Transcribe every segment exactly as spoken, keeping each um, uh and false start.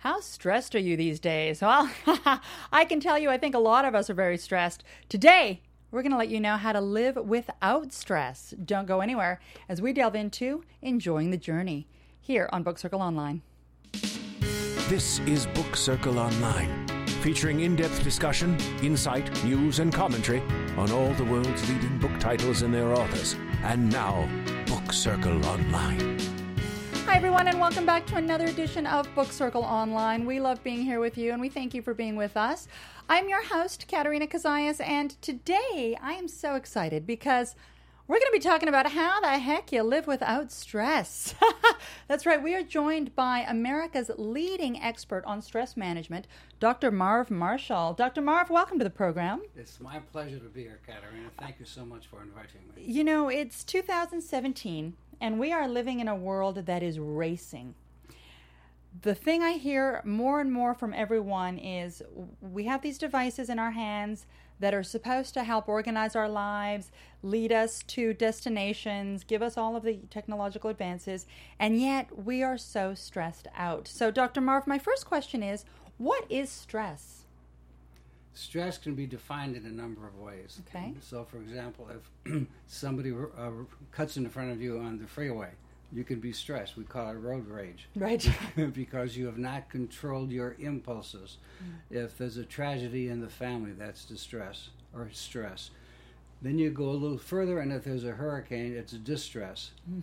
How stressed are you these days? Well, I can tell you, I think a lot of us are very stressed. Today, we're going to let you know how to live without stress. Don't go anywhere as we delve into Enjoying the Journey here on Book Circle Online. This is Book Circle Online, featuring in-depth discussion, insight, news, and commentary on all the world's leading book titles and their authors. And now, Book Circle Online. Hi, everyone, and welcome back to another edition of Book Circle Online. We love being here with you, and we thank you for being with us. I'm your host, Katerina Kazayas, and today I am so excited because we're going to be talking about how the heck you live without stress. That's right. We are joined by America's leading expert on stress management, Doctor Marvin Marshall. Doctor Marv, welcome to the program. It's my pleasure to be here, Katerina. Thank you so much for inviting me. You know, it's two thousand seventeen. And we are living in a world that is racing. The thing I hear more and more from everyone is we have these devices in our hands that are supposed to help organize our lives, lead us to destinations, give us all of the technological advances, and yet we are so stressed out. So, Doctor Marv, my first question is, what is stress? Stress can be defined in a number of ways. Okay. So, for example, if somebody uh, cuts in front of you on the freeway, you can be stressed. We call it road rage. Right. Because you have not controlled your impulses. Mm. If there's a tragedy in the family, that's distress or stress. Then you go a little further, and if there's a hurricane, it's distress. Mm.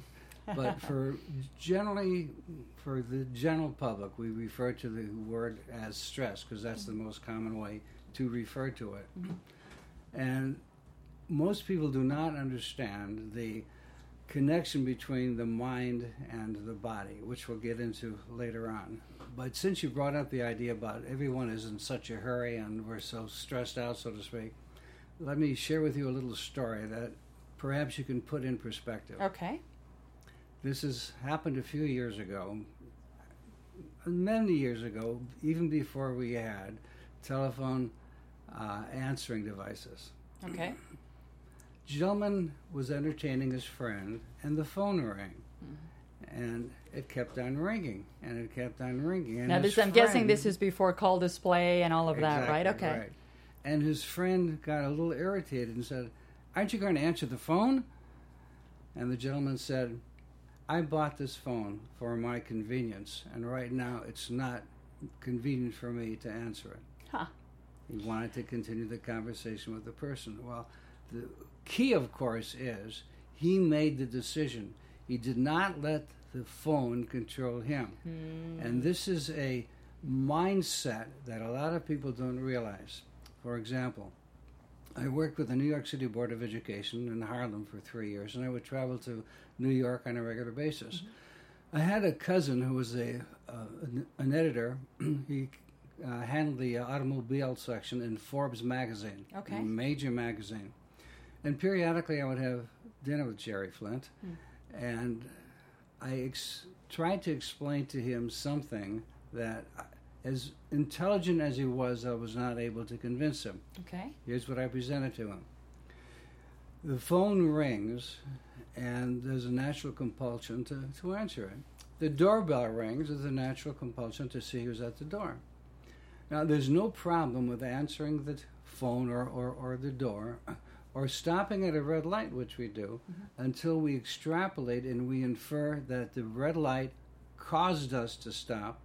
But for generally, for the general public, we refer to the word as stress because that's mm. the most common way to refer to it. Mm-hmm. And most people do not understand the connection between the mind and the body, which we'll get into later on. But since you brought up the idea about everyone is in such a hurry and we're so stressed out, so to speak, let me share with you a little story that perhaps you can put in perspective. Okay. This has happened a few years ago, many years ago, even before we had telephone Uh, answering devices. Okay. Gentleman was entertaining his friend, and the phone rang, mm-hmm. and it kept on ringing, and it kept on ringing. And now, this, friend, I'm guessing this is before call display and all of exactly, that, right? Okay. Right. And his friend got a little irritated and said, "Aren't you going to answer the phone?" And the gentleman said, "I bought this phone for my convenience, and right now it's not convenient for me to answer it." Huh. He wanted to continue the conversation with the person. Well, the key, of course, is he made the decision. He did not let the phone control him. Mm. And this is a mindset that a lot of people don't realize. For example, I worked with the New York City Board of Education in Harlem for three years, and I would travel to New York on a regular basis. Mm-hmm. I had a cousin who was a uh, an, an editor. He Uh, handled the uh, automobile section in Forbes magazine, okay. a major magazine. And periodically I would have dinner with Jerry Flint, mm. and I ex- tried to explain to him something that, as intelligent as he was, I was not able to convince him. Okay. Here's what I presented to him. The phone rings, and there's a natural compulsion to, to answer it. The doorbell rings, there's a natural compulsion to see who's at the door. Now, there's no problem with answering the phone or, or, or the door or stopping at a red light, which we do, mm-hmm. until we extrapolate and we infer that the red light caused us to stop,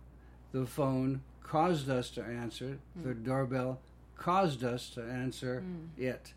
the phone caused us to answer it, mm. the doorbell caused us to answer mm. it.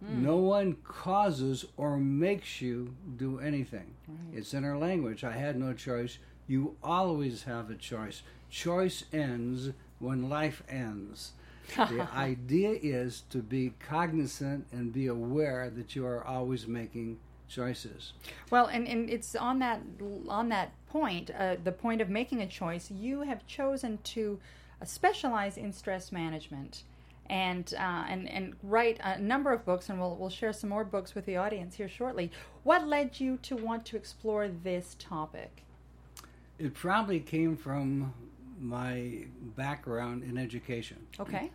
Mm. No one causes or makes you do anything. Right. It's in our language. I had no choice. You always have a choice. Choice ends when life ends. The idea is to be cognizant and be aware that you are always making choices. Well, and, and it's on that on that point, uh, the point of making a choice, you have chosen to uh, specialize in stress management and uh, and and write a number of books, and we'll we'll share some more books with the audience here shortly. What led you to want to explore this topic? It probably came from my background in education. Okay.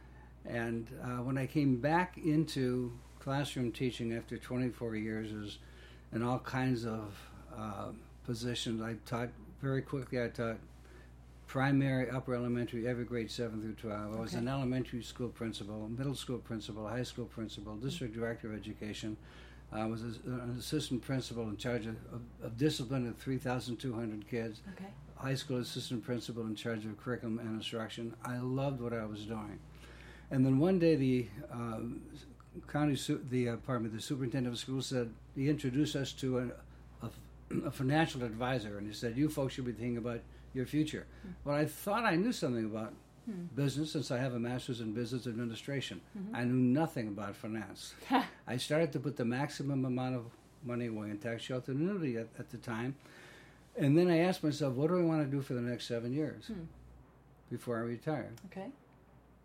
And uh, when I came back into classroom teaching after twenty-four years is in all kinds of uh, positions, I taught very quickly. I taught primary, upper elementary, every grade seven through twelve. Okay. I was an elementary school principal, middle school principal, high school principal, district director of education. I was an assistant principal in charge of, of, of discipline of three thousand two hundred kids. Okay. High school assistant principal in charge of curriculum and instruction. I loved what I was doing. And then one day the um, county, su- the uh, pardon me, the superintendent of schools said, he introduced us to an, a, a financial advisor, and he said, you folks should be thinking about your future. Mm-hmm. Well, I thought I knew something about Mm-hmm. business, since I have a master's in business administration. Mm-hmm. I knew nothing about finance. I started to put the maximum amount of money away in tax shelter and annuity at, at the time. And then I asked myself, what do I want to do for the next seven years mm. before I retire? Okay.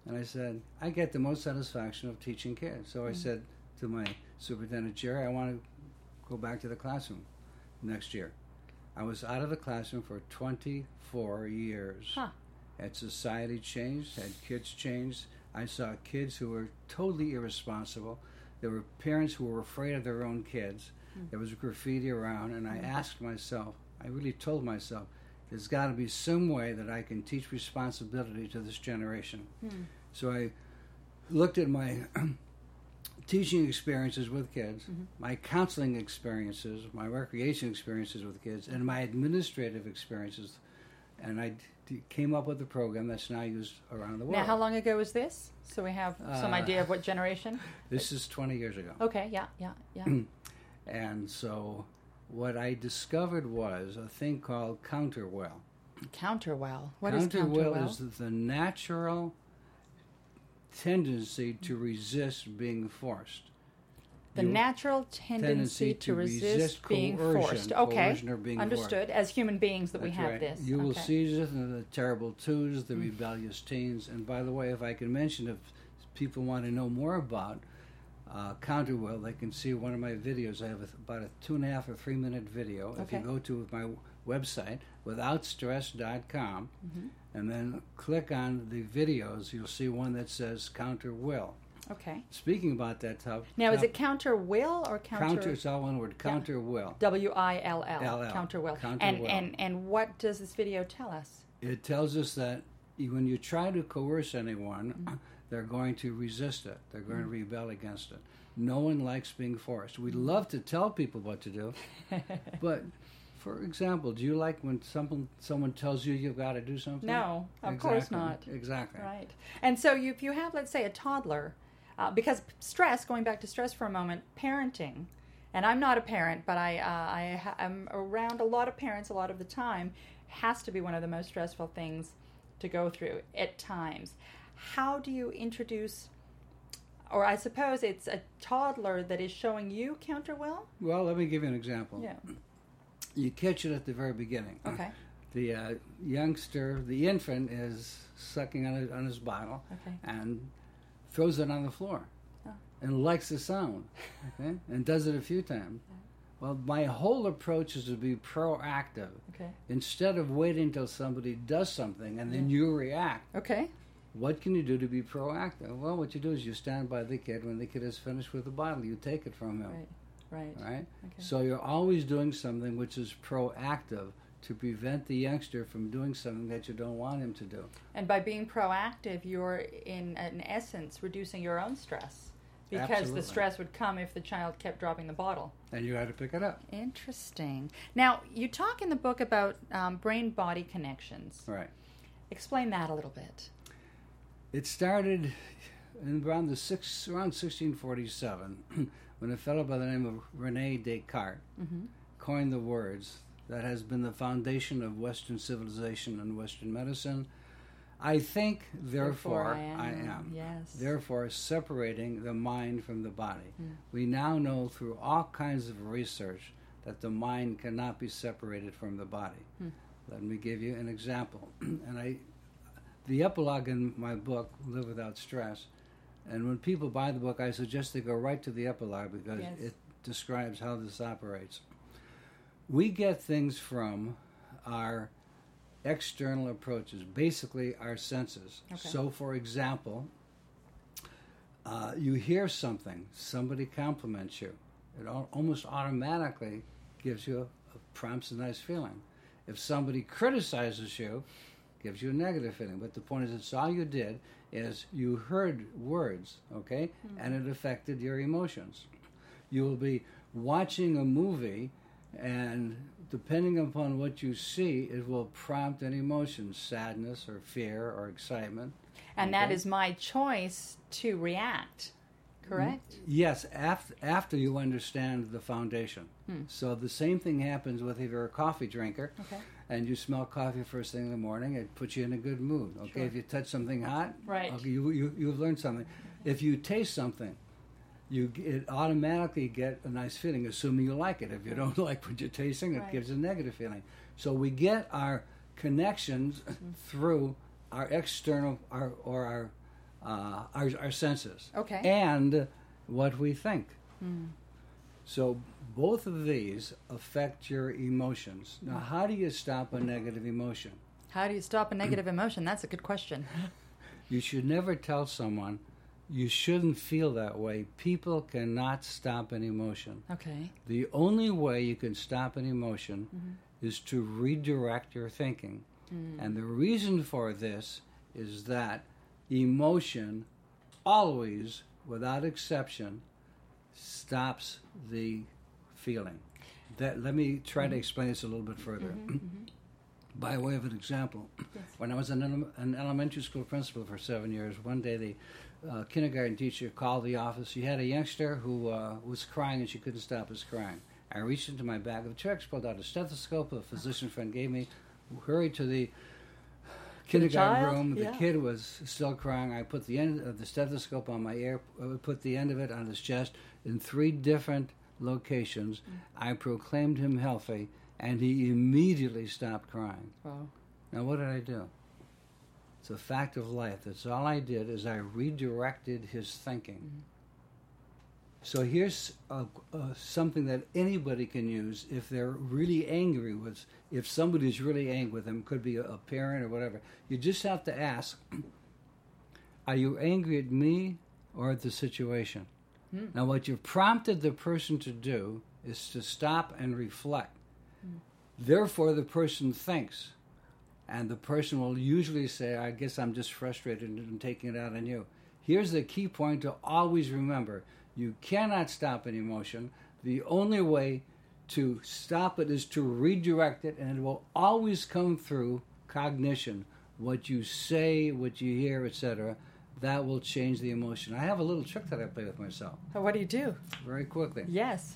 And I said, I get the most satisfaction of teaching kids. So mm-hmm. I said to my superintendent, Jerry, I want to go back to the classroom next year. I was out of the classroom for twenty-four years. Huh. Had society changed, had kids changed. I saw kids who were totally irresponsible. There were parents who were afraid of their own kids. Mm. There was graffiti around, and I asked myself, I really told myself, there's got to be some way that I can teach responsibility to this generation. Mm. So I looked at my teaching experiences with kids, mm-hmm. my counseling experiences, my recreation experiences with kids, and my administrative experiences, and I came up with a program that's now used around the world. Now, how long ago was this? So we have some uh, idea of what generation? This is twenty years ago. Okay, yeah, yeah, yeah. And so what I discovered was a thing called counterwell. Counterwell. What counterwell is counterwell? Counterwell is the natural tendency to resist being forced. The you natural tendency, tendency to, to resist, resist being coercion, forced. Okay, being understood. Forced. As human beings that That's we have right. this. You okay. will seize it in the terrible twos, the mm. rebellious teens. And by the way, if I can mention, if people want to know more about uh, counterwell, they can see one of my videos. I have a, about a two and a half or three minute video. Okay. If you go to my website, without stress dot com, mm-hmm. and then click on the videos, you'll see one that says counterwell. Okay. Speaking about that topic. Now, is it counter will or counter? Counter is all one word. Counter yeah. will. W I L L. Counter will. Counter and, will. And, and what does this video tell us? It tells us that when you try to coerce anyone, mm-hmm. they're going to resist it. They're going mm-hmm. to rebel against it. No one likes being forced. We love to tell people what to do, but. For example, do you like when someone someone tells you you've got to do something? No, of exactly. course not. Exactly. Right. And so you, if you have, let's say, a toddler, uh, because stress, going back to stress for a moment, parenting, and I'm not a parent, but I, uh, I I'm around a lot of parents a lot of the time, has to be one of the most stressful things to go through at times. How do you introduce... Or I suppose it's a toddler that is showing you counterwell? Well, let me give you an example. Yeah. You catch it at the very beginning. Okay. The uh, youngster, the infant, is sucking on his, on his bottle okay. and throws it on the floor oh. and likes the sound okay? and does it a few times. Okay. Well, my whole approach is to be proactive. Okay. Instead of waiting until somebody does something and then yeah. you react. Okay. What can you do to be proactive? Well, what you do is you stand by the kid. When the kid is finished with the bottle, you take it from him. Right. Right. Right. Okay. So you're always doing something which is proactive to prevent the youngster from doing something that you don't want him to do. And by being proactive, you're in, in essence, reducing your own stress because Absolutely. The stress would come if the child kept dropping the bottle. And you had to pick it up. Interesting. Now, you talk in the book about um, brain-body connections. Right. Explain that a little bit. It started in around the six around sixteen forty-seven. When a fellow by the name of René Descartes mm-hmm. coined the words that has been the foundation of Western civilization and Western medicine, I think, therefore, therefore I am. I am. Yes. Therefore, separating the mind from the body. Mm. We now know through all kinds of research that the mind cannot be separated from the body. Mm. Let me give you an example. and I, the epilogue in my book, Live Without Stress, and when people buy the book, I suggest they go right to the epilogue because yes. it describes how this operates. We get things from our external approaches, basically our senses. Okay. So, for example, uh, you hear something, somebody compliments you. It al- almost automatically gives you, a, a prompts a nice feeling. If somebody criticizes you, gives you a negative feeling. But the point is, it's all you did is you heard words, okay? Mm-hmm. And it affected your emotions. You will be watching a movie, and depending upon what you see, it will prompt an emotion, sadness or fear or excitement. And okay? That is my choice to react, correct? Yes, after, after you understand the foundation. Hmm. So the same thing happens with if you're a coffee drinker, okay, and you smell coffee first thing in the morning, it puts you in a good mood. Okay, sure. If you touch something hot, right, okay, you, you, you've learned something. If you taste something, you it automatically get a nice feeling, assuming you like it. If you don't like what you're tasting, it right. gives a negative feeling. So we get our connections mm-hmm. through our external our, or our, uh, our our senses, okay, and what we think. Mm. So both of these affect your emotions. Now, how do you stop a negative emotion? How do you stop a negative emotion? That's a good question. You should never tell someone, you shouldn't feel that way. People cannot stop an emotion. Okay. The only way you can stop an emotion mm-hmm. is to redirect your thinking. Mm. And the reason for this is that emotion always, without exception, stops the feeling. That, let me try mm-hmm. to explain this a little bit further. Mm-hmm, mm-hmm. By way of an example, yes. When I was an, ele- an elementary school principal for seven years, one day the uh, kindergarten teacher called the office. She had a youngster who uh, was crying and she couldn't stop his crying. I reached into my bag of tricks, pulled out a stethoscope a physician friend gave me, hurried to the kindergarten the room. The yeah. kid was still crying. I put the end of the stethoscope on my ear, put the end of it on his chest in three different locations. Mm. I proclaimed him healthy. And he immediately stopped crying. Wow. Now, what did I do? It's a fact of life. That's all I did is I redirected his thinking. Mm-hmm. So here's a, a, something that anybody can use if they're really angry with, if somebody's really angry with them, could be a, a parent or whatever. You just have to ask, are you angry at me or at the situation? Mm. Now, what you've prompted the person to do is to stop and reflect. Therefore, the person thinks, and the person will usually say, I guess I'm just frustrated and taking it out on you. Here's the key point to always remember. You cannot stop an emotion. The only way to stop it is to redirect it, and it will always come through cognition. What you say, what you hear, et cetera, that will change the emotion. I have a little trick that I play with myself. Oh, what do you do? Very quickly. Yes.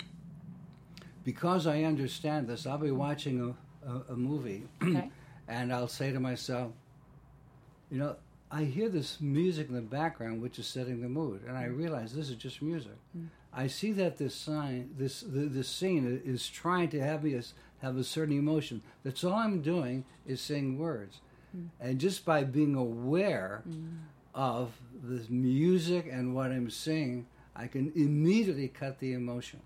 Because I understand this, I'll be watching a, a, a movie, okay, and I'll say to myself, you know, I hear this music in the background, which is setting the mood, and I realize this is just music. Mm. I see that this sign, this the, this scene is trying to have me have a certain emotion. That's all I'm doing is saying words, mm. and just by being aware mm. of this music and what I'm saying, I can immediately cut the emotion.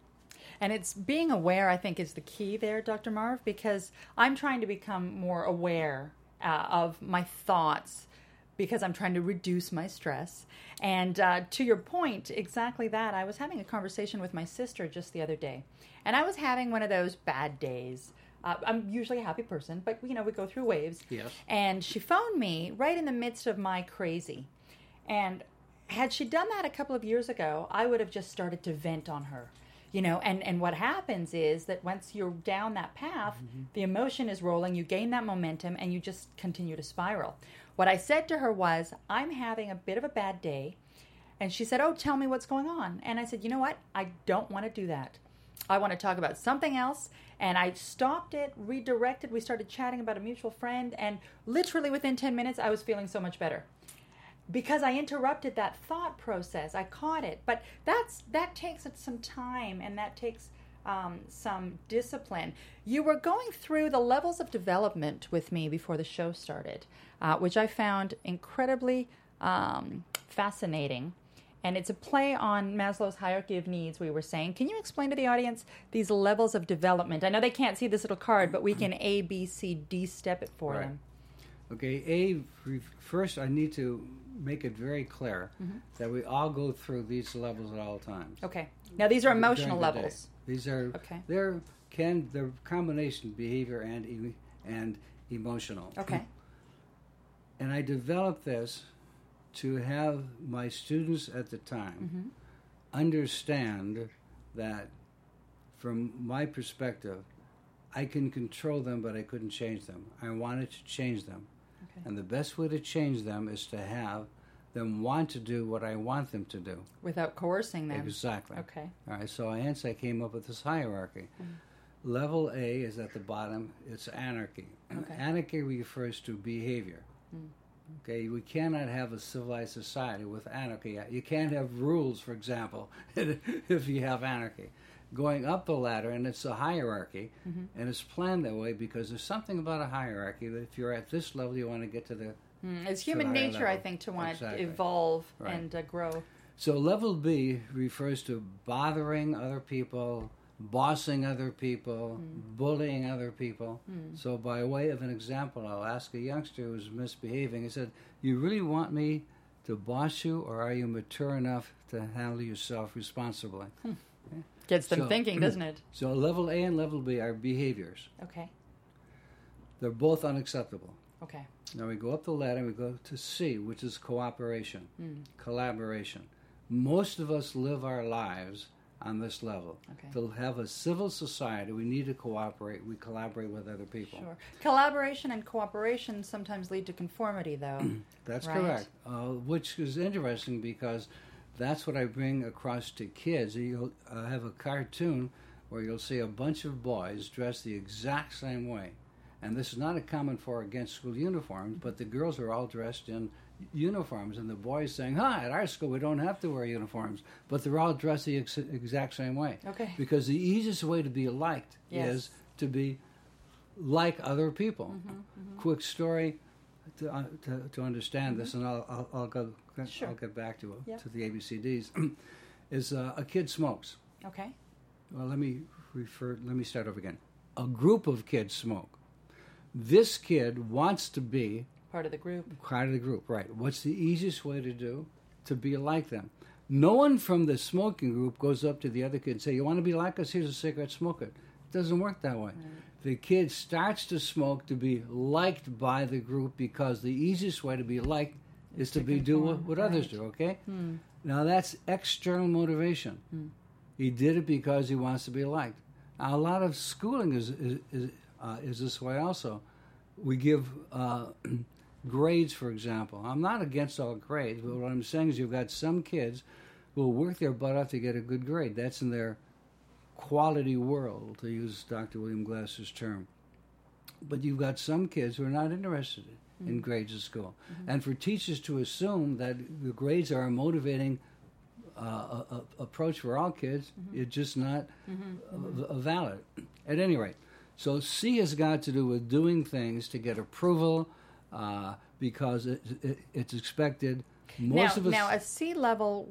And it's being aware, I think, is the key there, Doctor Marv, because I'm trying to become more aware uh, of my thoughts because I'm trying to reduce my stress. And uh, to your point, exactly that. I was having a conversation with my sister just the other day, and I was having one of those bad days. Uh, I'm usually a happy person, but, you know, we go through waves. Yes. And she phoned me right in the midst of my crazy. And had she done that a couple of years ago, I would have just started to vent on her. You know, and, and what happens is that once you're down that path, mm-hmm. the emotion is rolling, you gain that momentum, and you just continue to spiral. What I said to her was, I'm having a bit of a bad day. And she said, oh, tell me what's going on. And I said, you know what? I don't want to do that. I want to talk about something else. And I stopped it, redirected. We started chatting about a mutual friend. And literally within ten minutes, I was feeling so much better. Because I interrupted that thought process, I caught it. But that's that takes some time, and that takes um, some discipline. You were going through the levels of development with me before the show started, uh, which I found incredibly um, fascinating. And it's a play on Maslow's hierarchy of needs, we were saying. Can you explain to the audience these levels of development? I know they can't see this little card, but we can A, B, C, D step it for right. them. Okay, A, first I need to make it very clear mm-hmm. that we all go through these levels at all times. Okay. Now these are emotional levels. The these are, okay. they're, can, they're combination behavior and, and emotional. Okay. And I developed this to have my students at the time mm-hmm. understand that, from my perspective, I can control them, but I couldn't change them. I wanted to change them. Okay. And the best way to change them is to have them want to do what I want them to do. Without coercing them. Exactly. Okay. All right, so hence I came up with this hierarchy. Mm-hmm. Level A is at the bottom. It's anarchy. Okay. Anarchy refers to behavior. Mm. Okay, we cannot have a civilized society with anarchy. You can't have rules, for example, if you have anarchy. Going up the ladder, and it's a hierarchy, mm-hmm. and it's planned that way because there's something about a hierarchy that if you're at this level, you want to get to the... Mm. It's human nature, level. I think, to want exactly. to evolve right. and uh, grow. So level B refers to bothering other people, bossing other people, mm. bullying other people. Mm. So by way of an example, I'll ask a youngster who's misbehaving. He said, "You really want me to boss you, or are you mature enough to handle yourself responsibly?" Hmm. Okay. Gets them so, thinking, doesn't it? So level A and level B are behaviors. Okay. They're both unacceptable. Okay. Now we go up the ladder and we go to C, which is cooperation, mm. collaboration. Most of us live our lives on this level. Okay. To have a civil society, we need to cooperate. We collaborate with other people. Sure. Collaboration and cooperation sometimes lead to conformity, though. That's right? Correct. Uh, which is interesting because that's what I bring across to kids. You'll uh, have a cartoon where you'll see a bunch of boys dressed the exact same way. And this is not a common for against school uniforms, but the girls are all dressed in uniforms, and the boys saying, "Hi, at our school we don't have to wear uniforms," but they're all dressed the ex- exact same way. Okay. Because the easiest way to be liked yes. is to be like other people. Mm-hmm, mm-hmm. Quick story to uh, to, to understand mm-hmm. this, and I'll I'll, I'll go sure. I'll get back to yep. to the A B C Ds. is uh, a kid smokes. Okay. Well, let me refer. Let me start over again. A group of kids smoke. This kid wants to be part of the group. Part of the group, right. What's the easiest way to do? To be like them. No one from the smoking group goes up to the other kid and say, "You want to be like us? Here's a cigarette, smoke it." It doesn't work that way. Right. The kid starts to smoke to be liked by the group because the easiest way to be liked is to, to be do what, what right. others do, okay? Hmm. Now that's external motivation. Hmm. He did it because he wants to be liked. Now, a lot of schooling is... is, is Uh, is this way also. We give uh, grades, for example. I'm not against all grades, but what I'm saying is you've got some kids who will work their butt off to get a good grade. That's in their quality world, to use Doctor William Glasser's term. But you've got some kids who are not interested in mm-hmm. grades at school. Mm-hmm. And for teachers to assume that the grades are a motivating uh, a, a approach for all kids, mm-hmm. it's just not mm-hmm. uh, valid. At any rate, so C has got to do with doing things to get approval uh, because it, it, it's expected. Most now, of us now, a C level,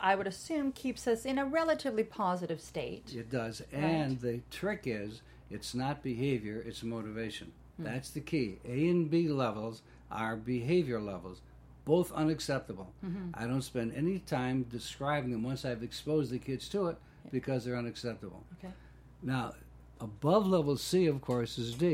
I would assume, keeps us in a relatively positive state. It does. Right. And the trick is it's not behavior, it's motivation. Hmm. That's the key. A and B levels are behavior levels, both unacceptable. Mm-hmm. I don't spend any time describing them once I've exposed the kids to it because they're unacceptable. Okay. Now, above level C, of course, is D,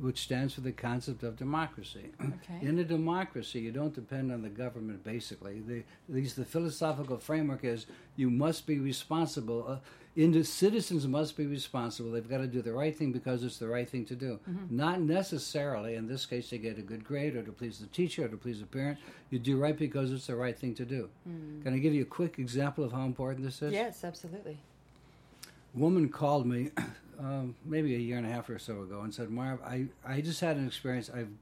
which stands for the concept of democracy. Okay. In a democracy, you don't depend on the government, basically. The, at least the philosophical framework is you must be responsible. Uh, in the citizens must be responsible. They've got to do the right thing because it's the right thing to do. Mm-hmm. Not necessarily, in this case, to get a good grade or to please the teacher or to please the parent. You do right because it's the right thing to do. Mm. Can I give you a quick example of how important this is? Yes, absolutely. A woman called me... Um, maybe a year and a half or so ago, and said, "Marv, I, I just had an experience. I've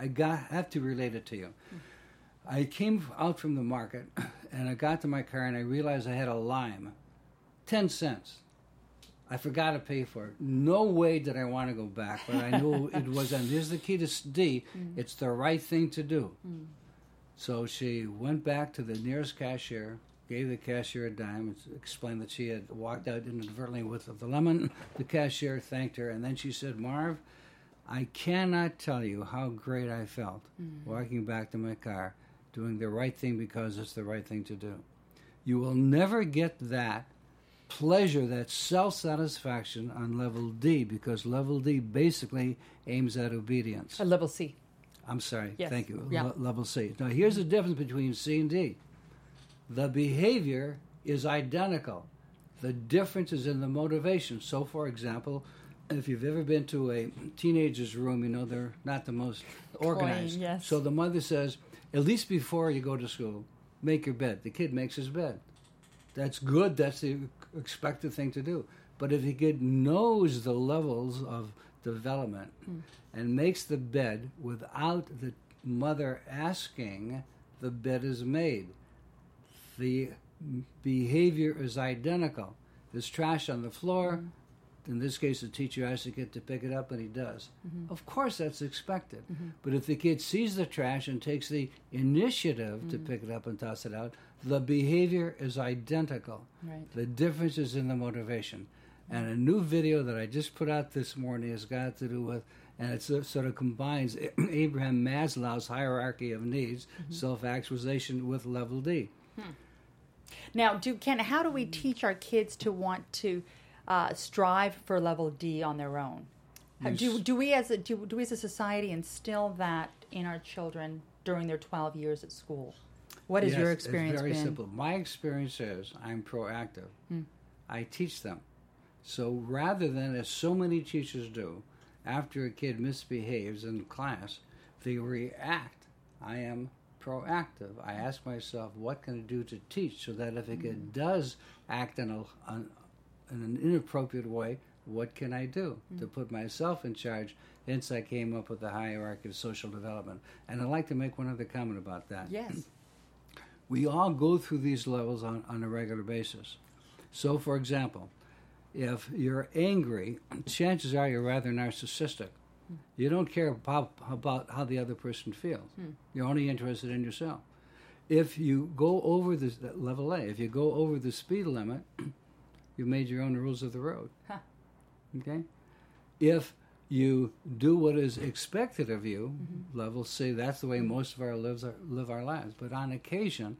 I got have to relate it to you. Mm-hmm. I came out from the market, and I got to my car, and I realized I had a lime, ten cents. I forgot to pay for it. No way did I want to go back, but I knew it was. And here's the key to D: mm-hmm. it's the right thing to do. Mm-hmm. So she went back to the nearest cashier." Gave the cashier a dime, explained that she had walked out inadvertently with the lemon. The cashier thanked her, and then she said, "Marv, I cannot tell you how great I felt mm-hmm. walking back to my car, doing the right thing because it's the right thing to do." You will never get that pleasure, that self-satisfaction on level D, because level D basically aims at obedience. Or level C. I'm sorry. Yes. Thank you. Yeah. L- level C. Now, here's the difference between C and D. The behavior is identical. The difference is in the motivation. So, for example, if you've ever been to a teenager's room, you know they're not the most organized. Cloying, yes. So the mother says, at least before you go to school, make your bed. The kid makes his bed. That's good. That's the expected thing to do. But if the kid knows the levels of development mm. and makes the bed without the mother asking, the bed is made. The behavior is identical. There's trash on the floor. Mm. In this case, the teacher asks the kid to pick it up, and he does. Mm-hmm. Of course, that's expected. Mm-hmm. But if the kid sees the trash and takes the initiative mm-hmm. to pick it up and toss it out, the behavior is identical. Right. The difference is in the motivation. Mm-hmm. And a new video that I just put out this morning has got to do with, and it sort of combines Abraham Maslow's hierarchy of needs, mm-hmm. self-actualization, with level D. Hmm. Now, do Ken, how do we teach our kids to want to Uh, strive for level D on their own? How, do do we as a do, do we as a society instill that in our children during their twelve years at school? What has yes, your experience been? It's very been? simple. My experience is I'm proactive. Mm. I teach them. So rather than, as so many teachers do, after a kid misbehaves in class, they react. I am proactive. I ask myself, what can I do to teach so that if a kid mm. does act in a on, in an inappropriate way, what can I do mm. to put myself in charge? Hence, I came up with the hierarchy of social development. And I'd like to make one other comment about that. Yes. We all go through these levels on, on a regular basis. So, for example, if you're angry, chances are you're rather narcissistic. Mm. You don't care about, about how the other person feels. Mm. You're only interested in yourself. If you go over this level A, if you go over the speed limit, you made your own rules of the road. Huh. Okay? If you do what is expected of you, mm-hmm. level C, that's the way most of our lives are, live our lives. But on occasion,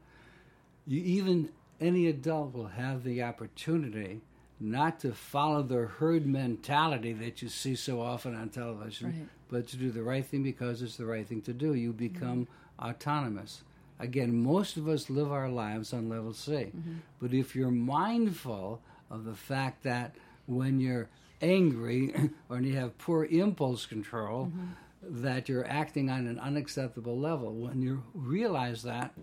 you, even any adult will have the opportunity not to follow the herd mentality that you see so often on television, right. but to do the right thing because it's the right thing to do. You become mm-hmm. autonomous. Again, most of us live our lives on level C. Mm-hmm. But if you're mindful of the fact that when you're angry or you have poor impulse control, mm-hmm. that you're acting on an unacceptable level. When you realize that,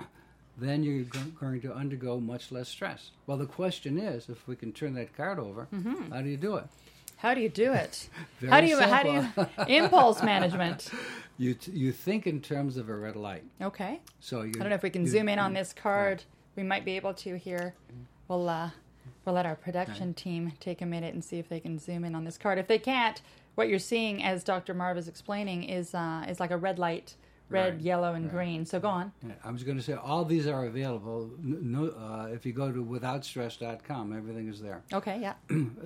then you're g- going to undergo much less stress. Well, the question is, if we can turn that card over, mm-hmm. how do you do it? How do you do it? how do you simple. how do you impulse management? You t- you think in terms of a red light. Okay. So you. I don't know if we can you, zoom in on this card. Yeah. We might be able to here. We'll. Uh, We'll let our production team take a minute and see if they can zoom in on this card. If they can't, what you're seeing, as Doctor Marv is explaining, is uh, is like a red light, red, right. yellow, and right. green. So go on. Yeah, I was going to say all these are available. No, uh, if you go to without stress dot com, everything is there. Okay, yeah.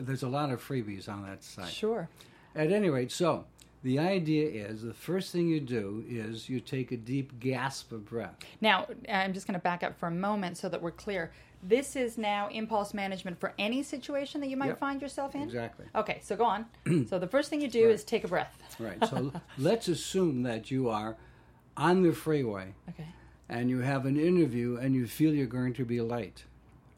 There's a lot of freebies on that site. Sure. At any rate, so the idea is the first thing you do is you take a deep gasp of breath. Now, I'm just going to back up for a moment so that we're clear. This is now impulse management for any situation that you might yep. find yourself in? Exactly. Okay, so go on. So the first thing you do right. is take a breath. Right. So let's assume that you are on the freeway okay. and you have an interview and you feel you're going to be late.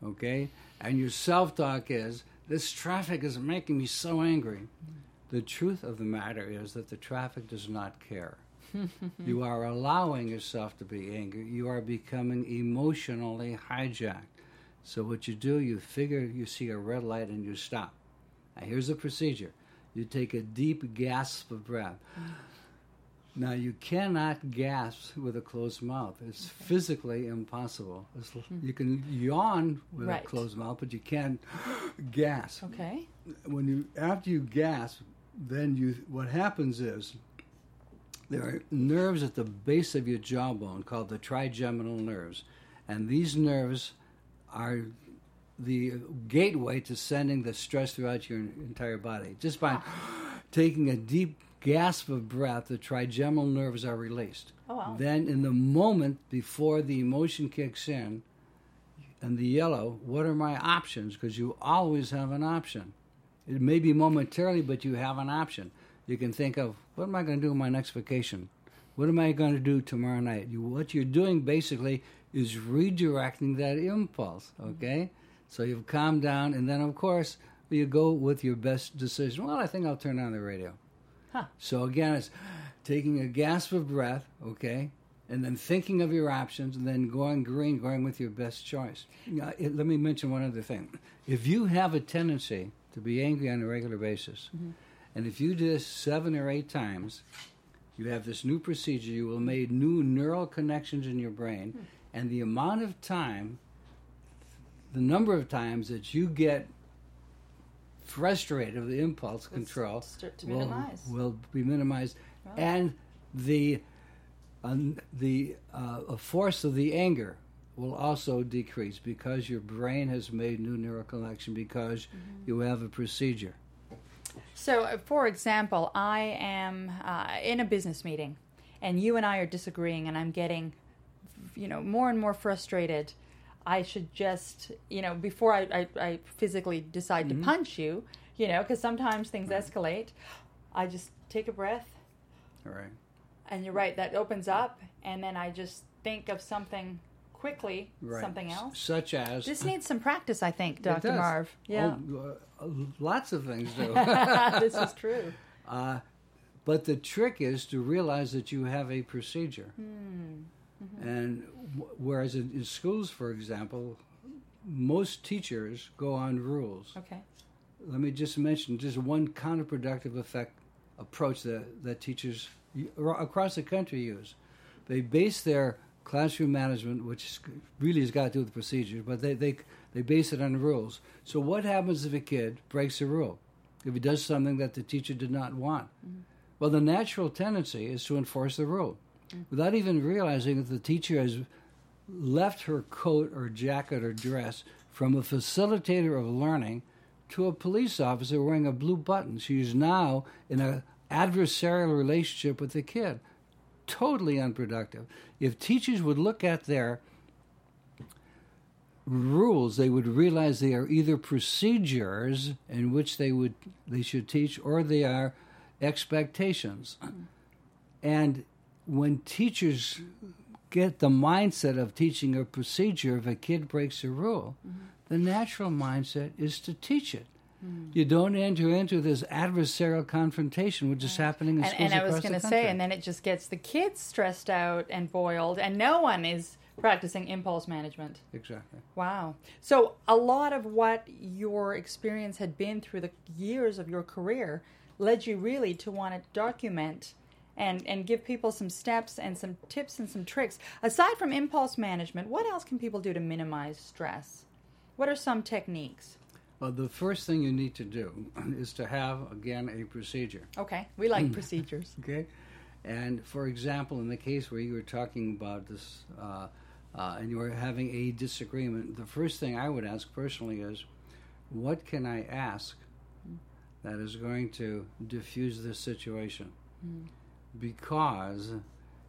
Okay? And your self-talk is, this traffic is making me so angry. Mm. The truth of the matter is that the traffic does not care. You are allowing yourself to be angry. You are becoming emotionally hijacked. So what you do, you figure you see a red light and you stop. Now here's the procedure. You take a deep gasp of breath. Now you cannot gasp with a closed mouth. It's okay. physically impossible. It's, you can yawn with right. a closed mouth, but you can't gasp. Okay. When you after you gasp, then you what happens is there are nerves at the base of your jawbone called the trigeminal nerves, and these nerves are the gateway to sending the stress throughout your entire body. Just by ah. taking a deep gasp of breath, the trigeminal nerves are released. Oh, wow. Then in the moment before the emotion kicks in, and the yellow, what are my options? Because you always have an option. It may be momentarily, but you have an option. You can think of, what am I going to do on my next vacation? What am I going to do tomorrow night? You, what you're doing basically is redirecting that impulse, okay? So you've calmed down, and then, of course, you go with your best decision. Well, I think I'll turn on the radio. Huh. So, again, it's taking a gasp of breath, okay, and then thinking of your options, and then going green, going with your best choice. Now, it, let me mention one other thing. If you have a tendency to be angry on a regular basis, mm-hmm. and if you do this seven or eight times, you have this new procedure. You will make new neural connections in your brain, mm-hmm. and the amount of time, the number of times that you get frustrated with the impulse it's control to will, will be minimized. Wow. And the uh, the uh, force of the anger will also decrease because your brain has made new neural connection because mm-hmm. you have a procedure. So, uh, for example, I am uh, in a business meeting and you and I are disagreeing and I'm getting, you know, more and more frustrated. I should just, you know, before I, I, I physically decide mm-hmm. to punch you, you know, because sometimes things right. escalate, I just take a breath. All right. And you're right, that opens up, and then I just think of something quickly, right. something else. Such as? This needs some practice, I think, Doctor Marv. Yeah. Oh, uh, lots of things do. This is true. Uh, but the trick is to realize that you have a procedure. Mm. Mm-hmm. And w- whereas in, in schools, for example, most teachers go on rules. Okay. Let me just mention just one counterproductive effect approach that, that teachers y- across the country use. They base their classroom management, which really has got to do with procedures, but they, they, they base it on rules. So what happens if a kid breaks a rule? If he does something that the teacher did not want? Mm-hmm. Well, the natural tendency is to enforce the rule. Without even realizing that the teacher has left her coat or jacket or dress from a facilitator of learning to a police officer wearing a blue button. She's now in an adversarial relationship with the kid. Totally unproductive. If teachers would look at their rules, they would realize they are either procedures in which they would they should teach or they are expectations. And when teachers get the mindset of teaching a procedure, if a kid breaks a rule, mm-hmm. the natural mindset is to teach it. Mm. You don't enter into this adversarial confrontation, which right. is happening in schools across the country. And I was going to say, and then it just gets the kids stressed out and boiled, and no one is practicing impulse management. Exactly. Wow. So a lot of what your experience had been through the years of your career led you really to want to document and and give people some steps and some tips and some tricks. Aside from impulse management, what else can people do to minimize stress? What are some techniques? Well, the first thing you need to do is to have, again, a procedure. Okay. We like procedures. Okay. And, for example, in the case where you were talking about this uh, uh, and you were having a disagreement, the first thing I would ask personally is, what can I ask that is going to diffuse this situation? Mm. Because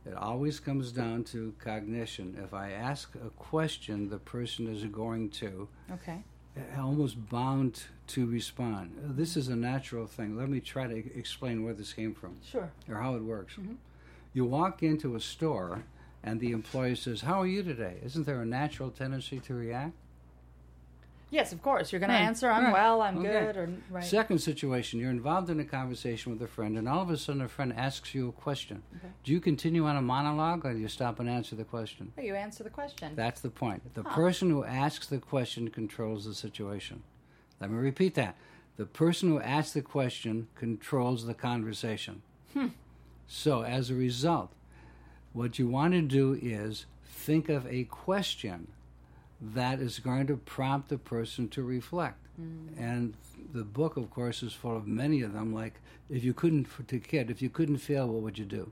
it always comes down to cognition. If I ask a question, the person is going to okay. almost bound to respond. This is a natural thing. Let me try to explain where this came from. Sure. Or how it works. Mm-hmm. You walk into a store and the employee says, "How are you today?" Isn't there a natural tendency to react? Yes, of course. You're going right. to answer, I'm right. well, I'm okay. good. Or, right. Second situation, you're involved in a conversation with a friend, and all of a sudden a friend asks you a question. Okay. Do you continue on a monologue, or do you stop and answer the question? Well, you answer the question. That's the point. The huh. person who asks the question controls the situation. Let me repeat that. The person who asks the question controls the conversation. Hmm. So, as a result, what you want to do is think of a question that is going to prompt the person to reflect. Mm. And the book, of course, is full of many of them, like, if you couldn't, for the kid, if you couldn't fail, what would you do?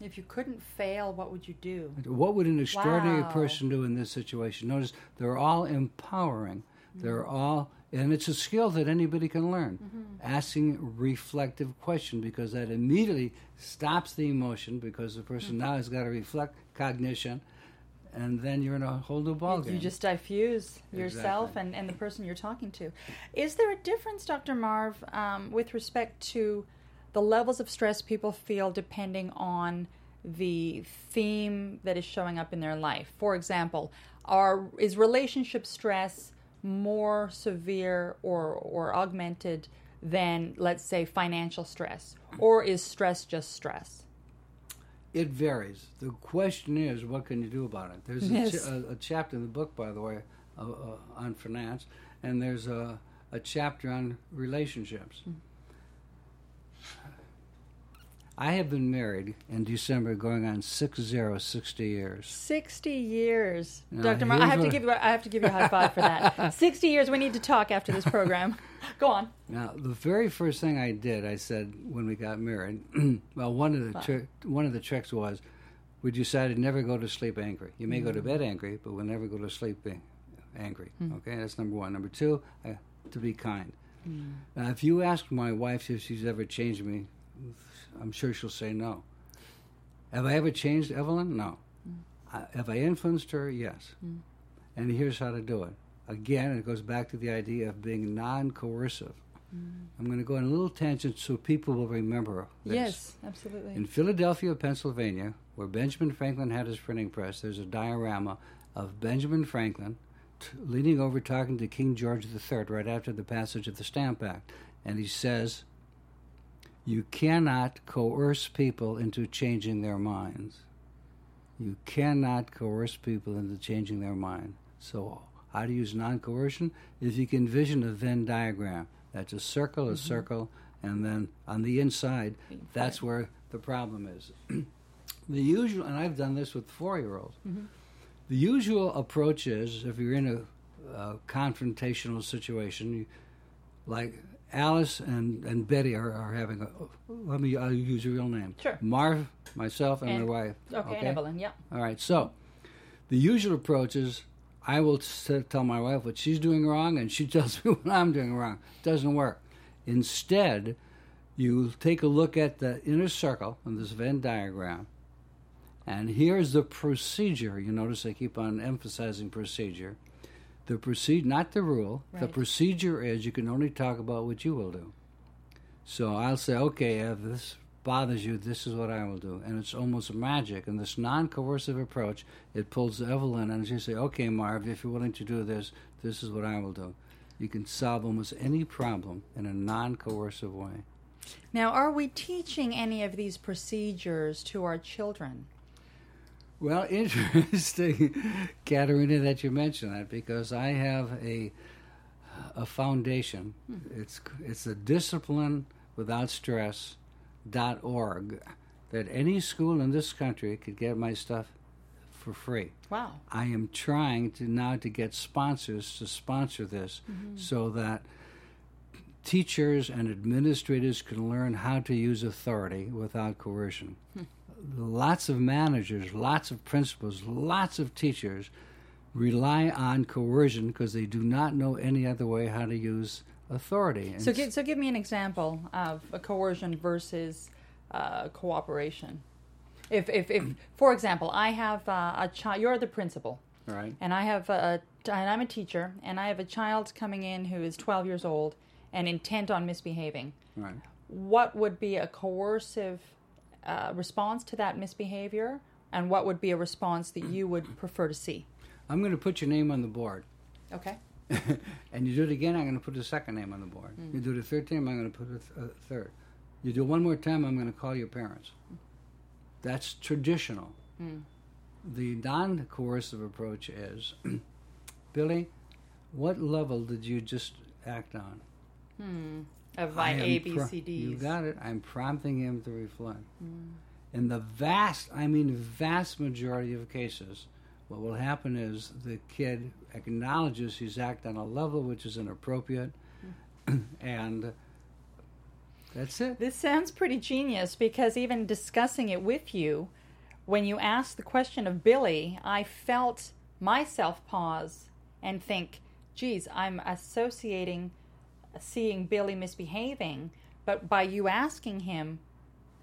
If you couldn't fail, what would you do? What would an extraordinary wow. person do in this situation? Notice they're all empowering. Mm. They're all, and it's a skill that anybody can learn. Mm-hmm. Asking reflective question, because that immediately stops the emotion, because the person mm-hmm. now has got to reflect cognition. And then you're in a whole new ballgame. You just diffuse yourself exactly. and, and the person you're talking to. Is there a difference, Doctor Marv, um, with respect to the levels of stress people feel depending on the theme that is showing up in their life. For example, are, is relationship stress more severe or, or augmented than, let's say, financial stress? Or is stress just stress? It varies. The question is, what can you do about it? There's a, yes. ch- a, a chapter in the book, by the way, uh, uh, on finance, and there's a, a chapter on relationships. Mm-hmm. I have been married in December, going on six zero, sixty years. sixty years, now, Doctor Marshall. I have to give you. I have to give you a high five for that. sixty years. We need to talk after this program. Go on. Now, the very first thing I did, I said when we got married. well, one of the wow. tri- one of the tricks was, we decided never go to sleep angry. You may mm-hmm. go to bed angry, but we'll never go to sleep angry. Mm-hmm. Okay, that's number one. Number two, uh, to be kind. Mm. Now, if you ask my wife if she's ever changed me, I'm sure she'll say no. Have I ever changed Evelyn? No. Mm. I, have I influenced her? Yes. Mm. And here's how to do it. Again, it goes back to the idea of being non-coercive. Mm. I'm going to go on a little tangent so people will remember this. Yes, absolutely. In Philadelphia, Pennsylvania, where Benjamin Franklin had his printing press, there's a diorama of Benjamin Franklin t- leaning over talking to King George the Third right after the passage of the Stamp Act. And he says, "You cannot coerce people into changing their minds. You cannot coerce people into changing their mind." So how to use non-coercion? If you can envision a Venn diagram, that's a circle, a mm-hmm. circle, and then on the inside, that's where the problem is. The usual, and I've done this with four-year-olds, mm-hmm. the usual approach is, if you're in a, a confrontational situation, you, like... Alice and, and Betty are, are having a, let me, I'll use your real name. Sure. Marv, myself, and, and my wife. Okay, okay, and Evelyn, yeah. All right, so the usual approach is I will t- tell my wife what she's doing wrong, and she tells me what I'm doing wrong. It doesn't work. Instead, you take a look at the inner circle in this Venn diagram, and here's the procedure. You notice I keep on emphasizing procedure. The proceed, not the rule. Right. The procedure is you can only talk about what you will do. So I'll say, okay, if this bothers you, this is what I will do. And it's almost magic. And this non-coercive approach, it pulls Evelyn and she say, okay, Marv, if you're willing to do this, this is what I will do. You can solve almost any problem in a non-coercive way. Now, are we teaching any of these procedures to our children? Well, interesting, Katerina, that you mentioned that, because I have a a foundation. Mm-hmm. It's it's a discipline without stress dot org that any school in this country could get my stuff for free. Wow. I am trying to now to get sponsors to sponsor this mm-hmm. so that teachers and administrators can learn how to use authority without coercion. Mm-hmm. Lots of managers, lots of principals, lots of teachers rely on coercion because they do not know any other way how to use authority. And so, give, so give me an example of a coercion versus uh, cooperation. If, if, if, for example, I have uh, a child. You're the principal, right? And I have a, and I'm a teacher, and I have a child coming in who is twelve years old and intent on misbehaving. Right. What would be a coercive Uh, response to that misbehavior, and what would be a response that you would prefer to see? I'm going to put your name on the board. Okay. And you do it again, I'm going to put a second name on the board. Mm. You do it a third time, I'm going to put a, th- a third. You do one more time, I'm going to call your parents. Mm. That's traditional. Mm. The non-coercive approach is, Billy, what level did you just act on? Hmm. Of my A, B, pro- C, Ds. You got it. I'm prompting him to reflect. Mm. In the vast, I mean vast majority of cases, what will happen is the kid acknowledges he's acted on a level which is inappropriate, mm. and that's it. This sounds pretty genius, because even discussing it with you, when you asked the question of Billy, I felt myself pause and think, geez, I'm associating seeing Billy misbehaving, but by you asking him,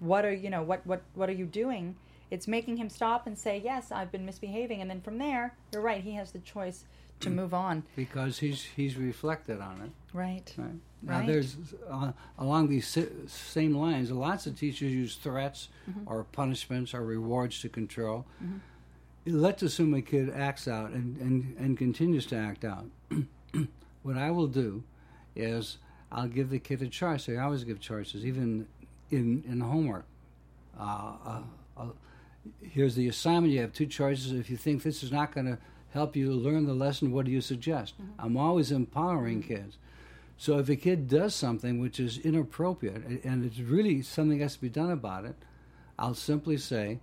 what are you know what what what are you doing, It's making him stop and say, yes, I've been misbehaving. And then from there, you're right, he has the choice to move on. Because he's he's reflected on it. Right. Right. Now, right. there's, uh, along these si- same lines, lots of teachers use threats mm-hmm. or punishments or rewards to control. Mm-hmm. Let's assume a kid acts out and, and, and continues to act out. What I will do is I'll give the kid a choice. I always give choices, even in, in homework. Uh, uh, uh, here's the assignment. You have two choices. If you think this is not going to help you learn the lesson, what do you suggest? Mm-hmm. I'm always empowering kids. So if a kid does something which is inappropriate, and it's really something that has to be done about it, I'll simply say,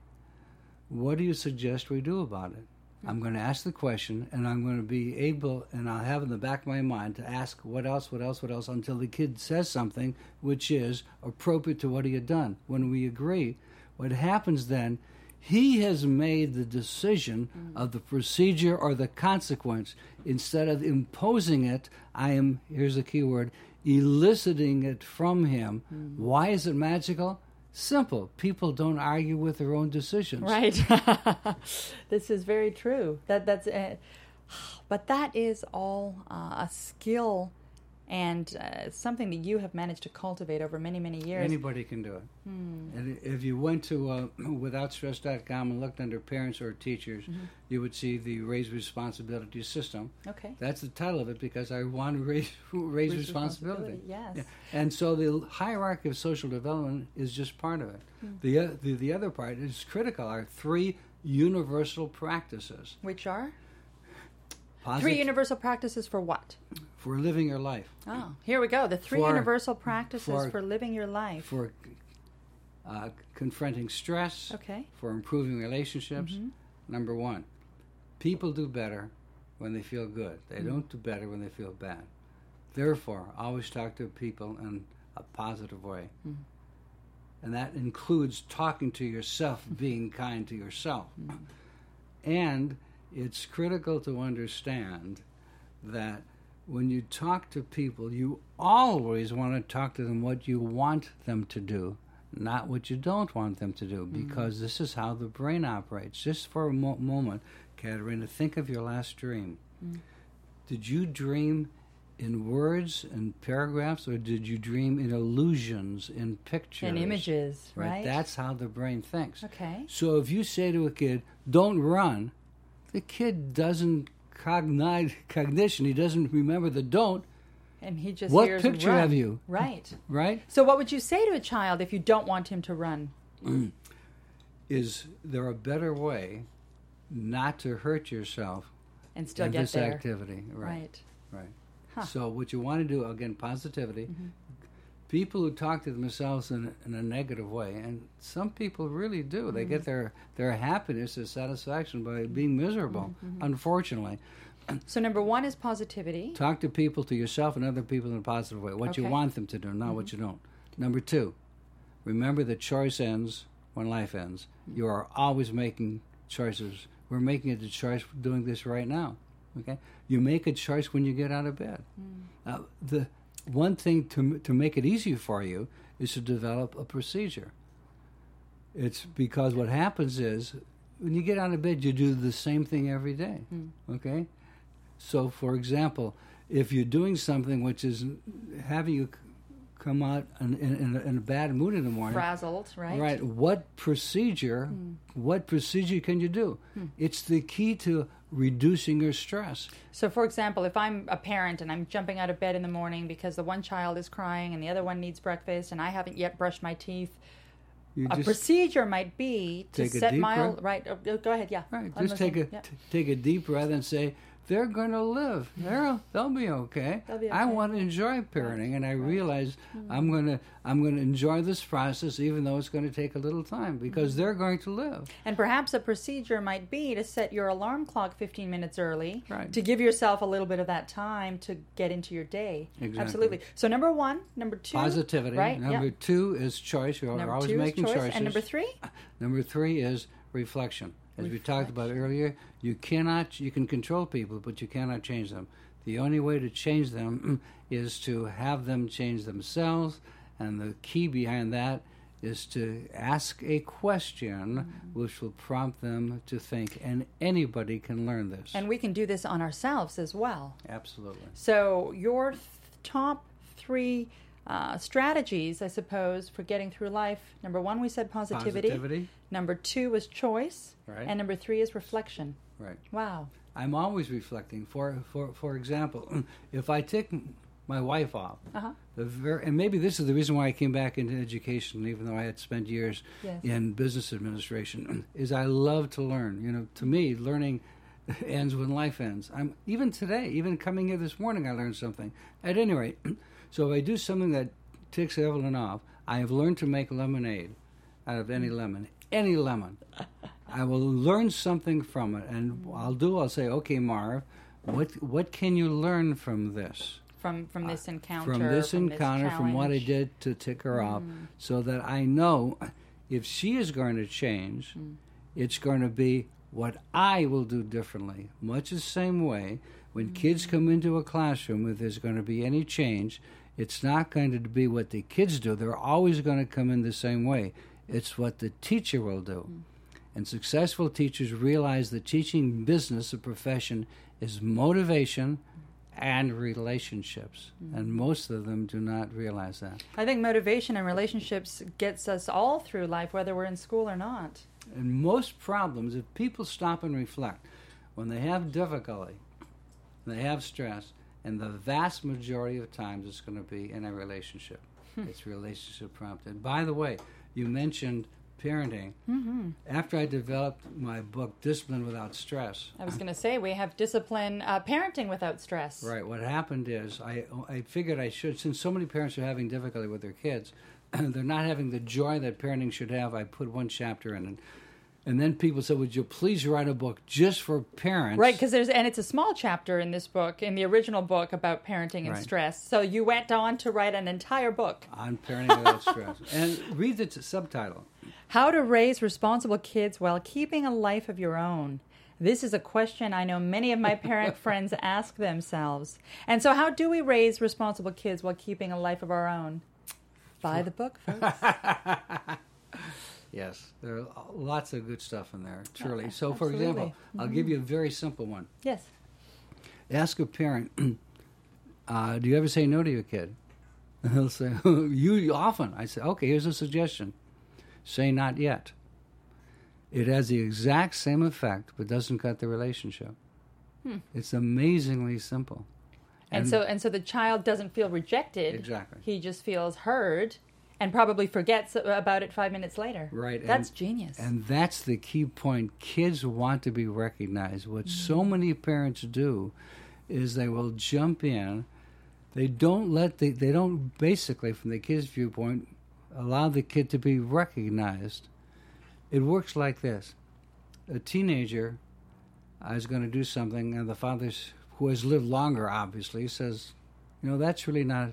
what do you suggest we do about it? Mm-hmm. I'm going to ask the question, and I'm going to be able, and I'll have in the back of my mind to ask what else, what else, what else, until the kid says something which is appropriate to what he had done. When we agree, what happens then, he has made the decision mm-hmm. of the procedure or the consequence. Instead of imposing it, I am, here's the key word, eliciting it from him. Mm-hmm. Why is it magical? Simple. People don't argue with their own decisions. Right. This is very true. That that's, uh, but that is all uh, a skill and uh, something that you have managed to cultivate over many, many years. Anybody can do it. Hmm. And if you went to uh, without stress dot com and looked under parents or teachers, mm-hmm. you would see the Raise Responsibility System. Okay. That's the title of it because I want to raise, raise, raise responsibility. responsibility. Yes. Yeah. And so the hierarchy of social development is just part of it. Hmm. The, uh, the, the other part is critical are three universal practices. Which are? Posit- three universal practices for what? For living your life. Oh, here we go. The three for, universal practices for, for living your life. For uh, confronting stress. Okay. For improving relationships. Mm-hmm. Number one, people do better when they feel good. They mm-hmm. don't do better when they feel bad. Therefore, always talk to people in a positive way. Mm-hmm. And that includes talking to yourself, being kind to yourself. Mm-hmm. And it's critical to understand that when you talk to people, you always want to talk to them what you want them to do, not what you don't want them to do, because mm-hmm. this is how the brain operates. Just for a mo- moment, Katerina, think of your last dream. Mm-hmm. Did you dream in words and paragraphs, or did you dream in illusions, in pictures? In images, right? right? That's how the brain thinks. Okay. So if you say to a kid, don't run, the kid doesn't Cognite, cognition. He doesn't remember the don't. And he just what hears picture run. Have you? Right. Right? So what would you say to a child if you don't want him to run? Is there a better way not to hurt yourself and still get this there. Activity? Right. Right. right. Huh. So what you want to do, again, positivity. Mm-hmm. People who talk to themselves in, in a negative way, and some people really do. They mm-hmm. get their, their happiness and satisfaction by being miserable, mm-hmm. unfortunately. So number one is positivity. Talk to people, to yourself and other people in a positive way. What okay. you want them to do, not mm-hmm. what you don't. Number two, remember that choice ends when life ends. You are always making choices. We're making a choice doing this right now. Okay, you make a choice when you get out of bed. Mm. Uh, the... One thing to to make it easier for you is to develop a procedure. It's because what happens is when you get out of bed, you do the same thing every day. Mm. Okay? So, for example, if you're doing something which is having you come out in, in, in a bad mood in the morning. Frazzled, right? Right. What procedure, mm. what procedure can you do? Mm. It's the key to reducing your stress. So, for example, if I'm a parent and I'm jumping out of bed in the morning because the one child is crying and the other one needs breakfast and I haven't yet brushed my teeth, you a procedure might be to set my breath. right. Oh, go ahead, yeah. Right, just listening. take a yeah. t- take a deep breath and say, "They're going to live. They're, they'll be okay. They'll be okay. I want to enjoy parenting, and I right. realize mm-hmm. I'm going to I'm going to enjoy this process, even though it's going to take a little time, because mm-hmm. they're going to live." And perhaps a procedure might be to set your alarm clock fifteen minutes early right. to give yourself a little bit of that time to get into your day. Exactly. Absolutely. So number one, number two, positivity. Right? Number yep. two is choice. You're number always making choice. choices. And number three, number three is reflection. As we talked about earlier, you cannot, you can control people, but you cannot change them. The only way to change them is to have them change themselves, and the key behind that is to ask a question mm-hmm. which will prompt them to think, and anybody can learn this. And we can do this on ourselves as well. Absolutely. So your th- top three uh, strategies, I suppose, for getting through life, number one, we said positivity. Positivity. Number two was choice. Right. And number three is reflection. Right. Wow. I'm always reflecting. For, for, for example, if I take my wife off. Uh-huh. The ver- and maybe this is the reason why I came back into education, even though I had spent years yes. in business administration, is I love to learn. You know, to me, learning ends when life ends. I'm even today, even coming here this morning, I learned something. At any rate, so if I do something that takes Evelyn off, I have learned to make lemonade out of any lemon. Any lemon. I will learn something from it. And I'll do, I'll say, okay, Marv, what what can you learn from this? From from this encounter, uh, from this from encounter, this from what I did to tick her mm. off, so that I know if she is going to change, mm. it's going to be what I will do differently. Much the same way, when mm. kids come into a classroom, if there's going to be any change, it's not going to be what the kids do. They're always going to come in the same way. It's what the teacher will do. Mm. And successful teachers realize the teaching business, the profession, is motivation and relationships, mm-hmm. and most of them do not realize that. I think motivation and relationships gets us all through life, whether we're in school or not. And most problems, if people stop and reflect, when they have difficulty, they have stress, and the vast majority of times it's going to be in a relationship. It's relationship prompted. By the way, you mentioned parenting. Mm-hmm. After I developed my book, Discipline Without Stress. I was going to say, we have discipline uh, parenting without stress. Right. What happened is I, I figured I should, since so many parents are having difficulty with their kids, they're not having the joy that parenting should have. I put one chapter in and And then people said, would you please write a book just for parents? Right, because there's, and it's a small chapter in this book, in the original book about parenting and right. stress. So you went on to write an entire book. On parenting without stress. And read the subtitle. How to Raise Responsible Kids While Keeping a Life of Your Own. This is a question I know many of my parent friends ask themselves. And so how do we raise responsible kids while keeping a life of our own? Buy sure. the book, folks. Yes, there are lots of good stuff in there, truly. Okay, so, for absolutely. example, I'll mm-hmm. give you a very simple one. Yes. Ask a parent, uh, do you ever say no to your kid? And they'll say, you often. I say, okay, here's a suggestion. Say not yet. It has the exact same effect, but doesn't cut the relationship. Hmm. It's amazingly simple. And, and so and so the child doesn't feel rejected. Exactly. He just feels heard. And probably forgets about it five minutes later. Right. That's and, genius. And that's the key point. Kids want to be recognized. What mm-hmm. so many parents do is they will jump in. They don't let the, they don't basically, from the kid's viewpoint, allow the kid to be recognized. It works like this. A teenager is going to do something, and the father, who has lived longer, obviously, says, you know, that's really not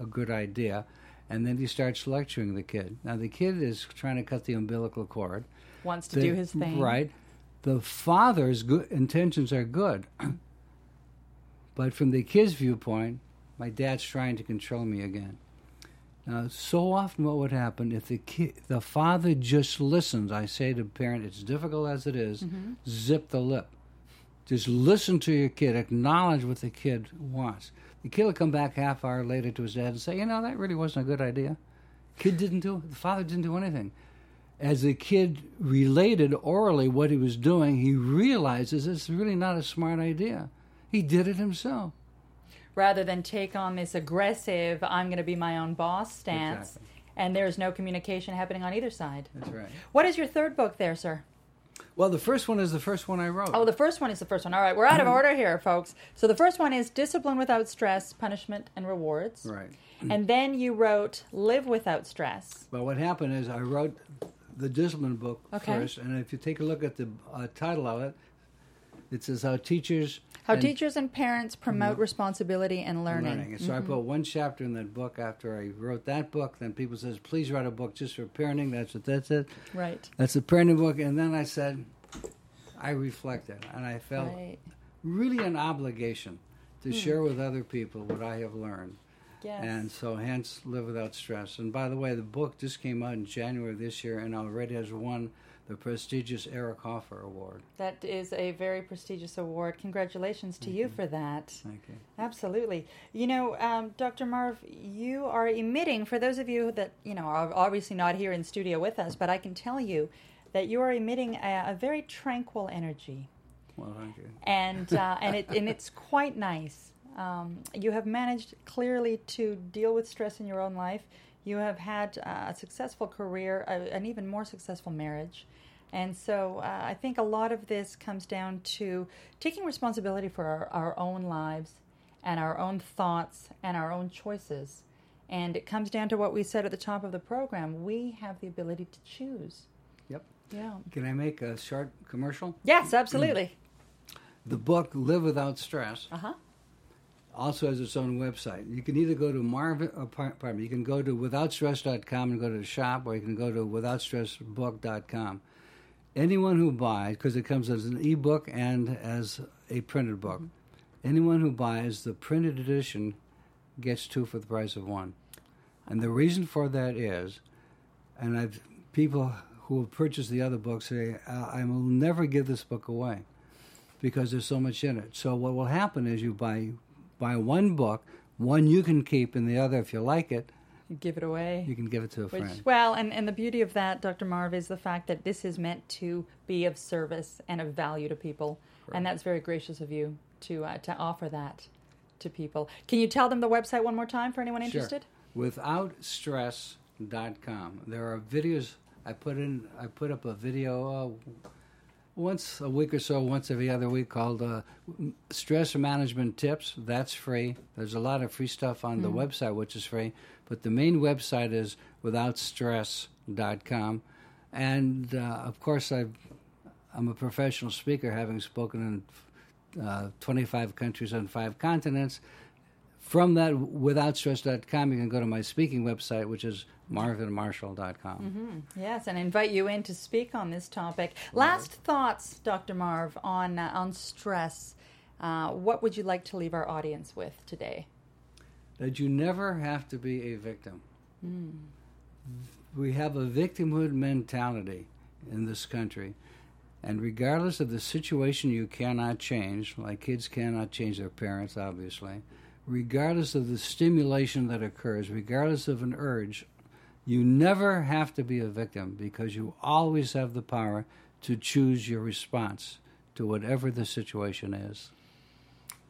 a good idea. And then he starts lecturing the kid. Now, the kid is trying to cut the umbilical cord. Wants to the, do his thing. Right. The father's good, intentions are good. But from the kid's viewpoint, my dad's trying to control me again. Now, so often what would happen if the ki- the father just listens, I say to the parent, it's difficult as it is, mm-hmm. zip the lip. Just listen to your kid, acknowledge what the kid wants. The kid will come back half hour later to his dad and say, you know, that really wasn't a good idea. Kid didn't do it. The father didn't do anything. As the kid related orally what he was doing, he realizes it's really not a smart idea. He did it himself. Rather than take on this aggressive, I'm going to be my own boss stance, exactly. and there's no communication happening on either side. That's right. What is your third book there, sir? Well, the first one is the first one I wrote. Oh, the first one is the first one. All right, we're out of order here, folks. So the first one is Discipline Without Stress, Punishment and Rewards. Right. And then you wrote Live Without Stress. Well, what happened is I wrote the discipline book okay. first, and if you take a look at the uh, title of it, it says How Teachers... How and Teachers and Parents Promote mm-hmm. Responsibility and Learning. learning. And so mm-hmm. I put one chapter in that book after I wrote that book. Then people says, please write a book just for parenting. That's what that's it. Right. That's the parenting book. And then I said, I reflected. And I felt right. really an obligation to mm. share with other people what I have learned. Yes. And so hence, Live Without Stress. And by the way, the book just came out in January of this year and already has won the prestigious Eric Hoffer Award. That is a very prestigious award. Congratulations to Thank you, you for that. Thank you. Absolutely. You know, um, Doctor Marv, you are emitting, for those of you that, you know, are obviously not here in studio with us, but I can tell you that you are emitting a, a very tranquil energy. Well, thank you. And, uh, and, it, and it's quite nice. Um, you have managed clearly to deal with stress in your own life. You have had uh, a successful career, uh, an even more successful marriage. And so uh, I think a lot of this comes down to taking responsibility for our, our own lives and our own thoughts and our own choices. And it comes down to what we said at the top of the program. We have the ability to choose. Yep. Yeah. Can I make a short commercial? Yes, absolutely. The book, Live Without Stress. Uh-huh. Also has its own website. You can either go to Marvin, uh, pardon me, you can go to without stress dot com and go to the shop, or you can go to without stress book dot com. Anyone who buys, because it comes as an ebook and as a printed book, mm-hmm. anyone who buys the printed edition gets two for the price of one. And the reason for that is, and I've people who have purchased the other book say, I, I will never give this book away because there's so much in it. So what will happen is you buy Buy one book, one you can keep, and the other, if you like it, you give it away. You can give it to a Which, friend. Well, and, and the beauty of that, Doctor Marv, is the fact that this is meant to be of service and of value to people, Correct. And that's very gracious of you to uh, to offer that to people. Can you tell them the website one more time for anyone interested? Sure. without stress dot com. There are videos. I put in. I put up a video. Uh, Once a week or so, once every other week, called uh, Stress Management Tips. That's free. There's a lot of free stuff on mm. the website, which is free. But the main website is without stress dot com. And, uh, of course, I've, I'm a professional speaker, having spoken in uh, twenty-five countries on five continents. From that, without stress dot com, you can go to my speaking website, which is Marvin Marshall dot com. Mm-hmm. Yes, and invite you in to speak on this topic. Marv. Last thoughts, Doctor Marv, on uh, on stress. Uh, what would you like to leave our audience with today? That you never have to be a victim. Mm. We have a victimhood mentality in this country. And regardless of the situation you cannot change, like kids cannot change their parents, obviously, regardless of the stimulation that occurs, regardless of an urge, you never have to be a victim because you always have the power to choose your response to whatever the situation is.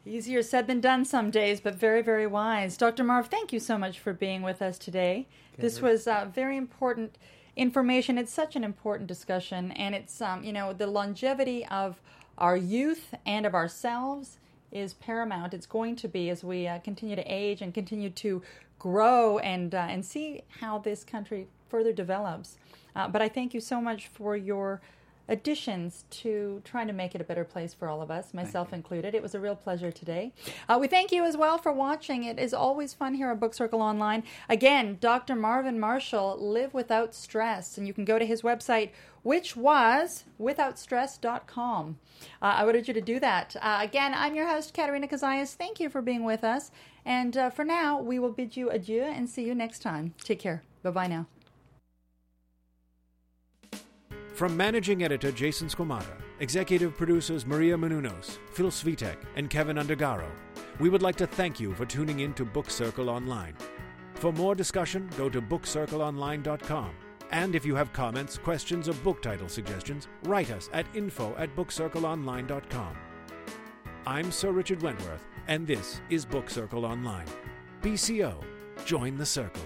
Easier said than done some days, but very, very wise. Doctor Marv, thank you so much for being with us today. Okay. This was uh, very important information. It's such an important discussion, and it's, um, you know, the longevity of our youth and of ourselves is paramount. It's going to be as we uh, continue to age and continue to grow and uh, and see how this country further develops. Uh, but I thank you so much for your additions to trying to make it a better place for all of us, myself included. It was a real pleasure today. Uh, we thank you as well for watching. It is always fun here on Book Circle Online. Again, Doctor Marvin Marshall, Live Without Stress. And you can go to his website, which was without stress dot com. Uh, I would urge you to do that. Uh, again, I'm your host, Katerina Kazayas. Thank you for being with us. And uh, for now, we will bid you adieu and see you next time. Take care. Bye-bye now. From managing editor Jason Squamata, executive producers Maria Menounos, Phil Svitek, and Kevin Undergaro, we would like to thank you for tuning in to Book Circle Online. For more discussion, go to book circle online dot com. And if you have comments, questions, or book title suggestions, write us at info at book circle online dot com. I'm Sir Richard Wentworth, and this is Book Circle Online. B C O, join the circle.